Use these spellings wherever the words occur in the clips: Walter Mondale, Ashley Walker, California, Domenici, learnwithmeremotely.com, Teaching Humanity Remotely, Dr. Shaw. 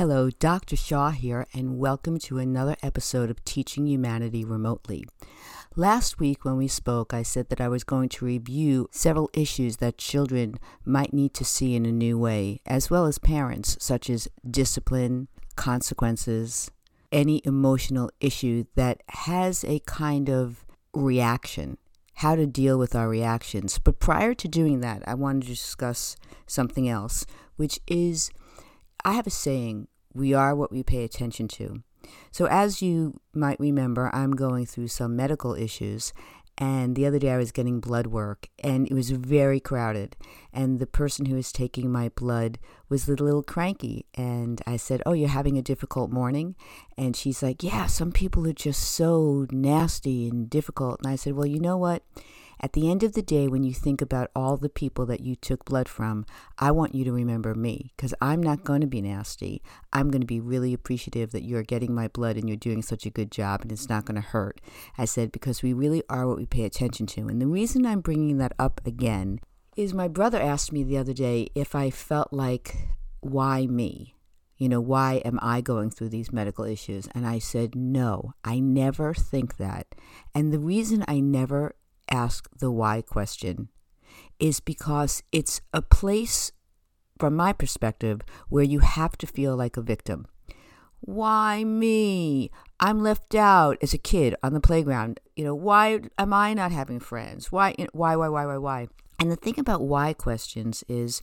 Hello, Dr. Shaw here, and welcome to another episode of Teaching Humanity Remotely. Last week when we spoke, I said that I was going to review several issues that children might need to see in a new way, as well as parents, such as discipline, consequences, any emotional issue that has a kind of reaction, how to deal with our reactions. But prior to doing that, I wanted to discuss something else, which is I have a saying, we are what we pay attention to. So as you might remember, I'm going through some medical issues, and the other day I was getting blood work, and it was very crowded, and the person who was taking my blood was a little cranky, and I said, oh, you're having a difficult morning? And she's like, yeah, some people are just so nasty and difficult. And I said, well, you know what? At the end of the day, when you think about all the people that you took blood from, I want you to remember me, because I'm not going to be nasty. I'm going to be really appreciative that you're getting my blood and you're doing such a good job and it's not going to hurt. I said, because we really are what we pay attention to. And the reason I'm bringing that up again is my brother asked me the other day if I felt like, why me? You know, why am I going through these medical issues? And I said, no, I never think that. And the reason I never ask the why question is because it's a place, from my perspective, where you have to feel like a victim. Why me? I'm left out as a kid on the playground. You know, why am I not having friends? Why? And the thing about why questions is,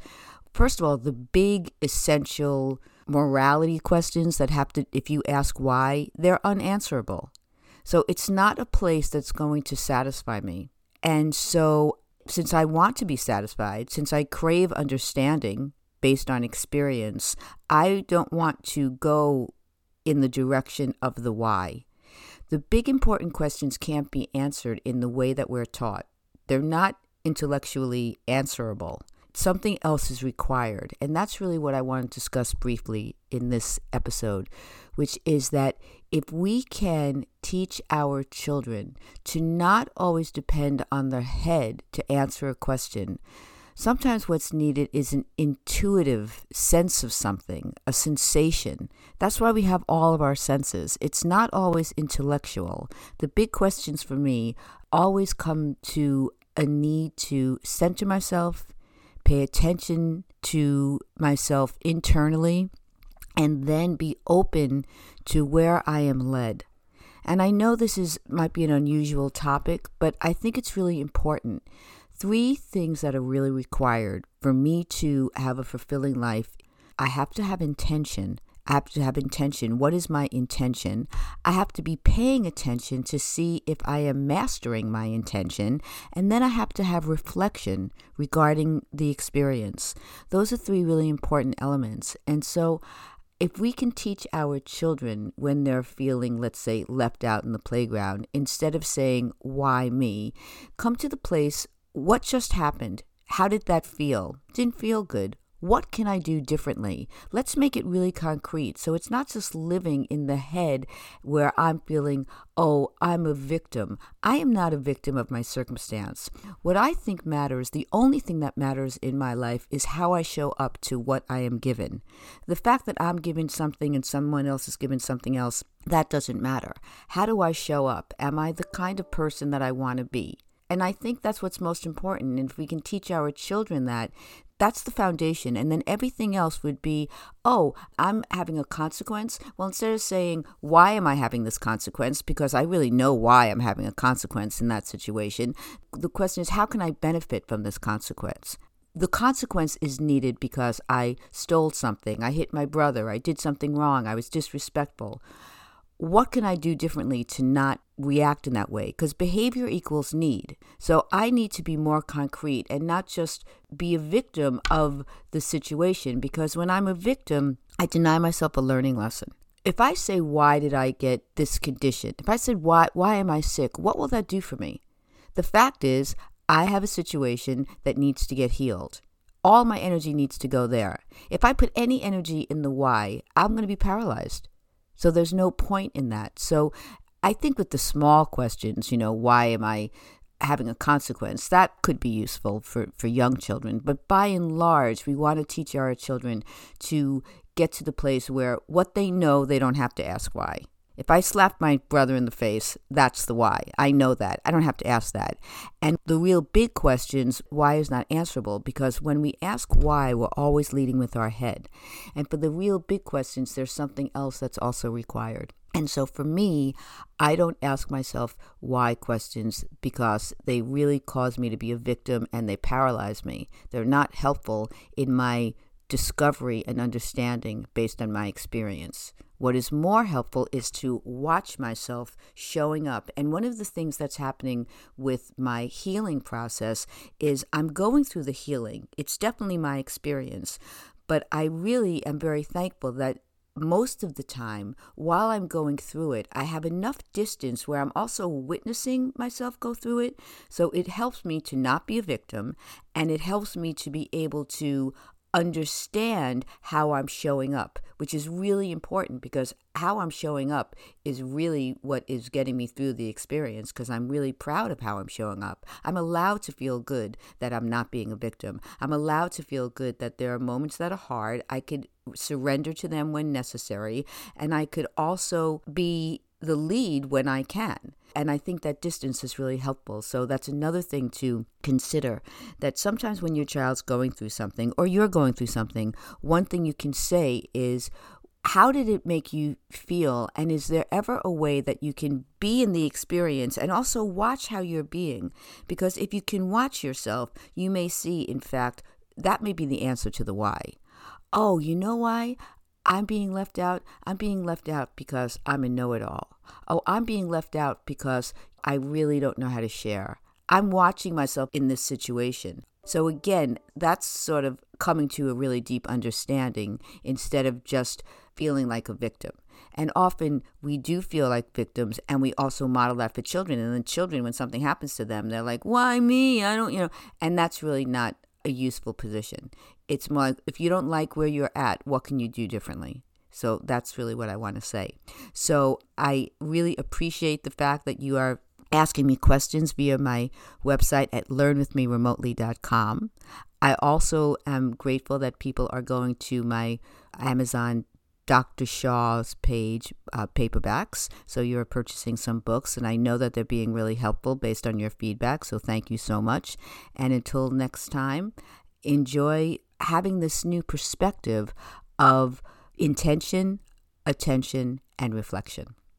first of all, the big essential morality questions that have to, if you ask why, they're unanswerable. So it's not a place that's going to satisfy me. And so since I want to be satisfied, since I crave understanding based on experience, I don't want to go in the direction of the why. The big important questions can't be answered in the way that we're taught. They're not intellectually answerable. Something else is required. And that's really what I want to discuss briefly in this episode, which is that if we can teach our children to not always depend on their head to answer a question, sometimes what's needed is an intuitive sense of something, a sensation. That's why we have all of our senses. It's not always intellectual. The big questions for me always come to a need to center myself, pay attention to myself internally, and then be open to where I am led. And I know this might be an unusual topic, but I think it's really important. Three things that are really required for me to have a fulfilling life. I have to have intention. What is my intention? I have to be paying attention to see if I am mastering my intention. And then I have to have reflection regarding the experience. Those are three really important elements. And so if we can teach our children when they're feeling, let's say, left out in the playground, instead of saying, why me, come to the place, what just happened? How did that feel? Didn't feel good. What can I do differently? Let's make it really concrete. So it's not just living in the head where I'm feeling, oh, I'm a victim. I am not a victim of my circumstance. What I think matters, the only thing that matters in my life is how I show up to what I am given. The fact that I'm given something and someone else is given something else, that doesn't matter. How do I show up? Am I the kind of person that I want to be? And I think that's what's most important. And if we can teach our children that, that's the foundation. And then everything else would be, oh, I'm having a consequence. Well, instead of saying, why am I having this consequence? Because I really know why I'm having a consequence in that situation. The question is, how can I benefit from this consequence? The consequence is needed because I stole something. I hit my brother. I did something wrong. I was disrespectful. What can I do differently to not react in that way? Because behavior equals need. So I need to be more concrete and not just be a victim of the situation, because when I'm a victim, I deny myself a learning lesson. If I say, why did I get this condition? If I said, why am I sick? What will that do for me? The fact is, I have a situation that needs to get healed. All my energy needs to go there. If I put any energy in the why, I'm going to be paralyzed. So there's no point in that. So I think with the small questions, you know, why am I having a consequence? That could be useful for young children. But by and large, we want to teach our children to get to the place where what they know, they don't have to ask why. If I slapped my brother in the face, that's the why. I know that. I don't have to ask that. And the real big questions, why is not answerable, because when we ask why, we're always leading with our head. And for the real big questions, there's something else that's also required. And so for me, I don't ask myself why questions because they really cause me to be a victim and they paralyze me. They're not helpful in my discovery and understanding based on my experience. What is more helpful is to watch myself showing up. And one of the things that's happening with my healing process is I'm going through the healing. It's definitely my experience, but I really am very thankful that most of the time, while I'm going through it, I have enough distance where I'm also witnessing myself go through it. So it helps me to not be a victim, and it helps me to be able to understand how I'm showing up, which is really important because how I'm showing up is really what is getting me through the experience because I'm really proud of how I'm showing up. I'm allowed to feel good that I'm not being a victim. I'm allowed to feel good that there are moments that are hard. I could surrender to them when necessary, and I could also be the lead when I can. And I think that distance is really helpful. So that's another thing to consider, that sometimes when your child's going through something or you're going through something, one thing you can say is, how did it make you feel? And is there ever a way that you can be in the experience and also watch how you're being? Because if you can watch yourself, you may see, in fact, that may be the answer to the why. Oh, you know why? I'm being left out. I'm being left out because I'm a know-it-all. Oh, I'm being left out because I really don't know how to share. I'm watching myself in this situation. So again, that's sort of coming to a really deep understanding instead of just feeling like a victim. And often we do feel like victims, and we also model that for children. And then children, when something happens to them, they're like, why me? I don't, and that's really not a useful position. It's more like, if you don't like where you're at, what can you do differently? So that's really what I want to say. So I really appreciate the fact that you are asking me questions via my website at learnwithmeremotely.com. I also am grateful that people are going to my Amazon Dr. Shaw's page, paperbacks. So you're purchasing some books, and I know that they're being really helpful based on your feedback. So thank you so much. And until next time, enjoy having this new perspective of intention, attention, and reflection.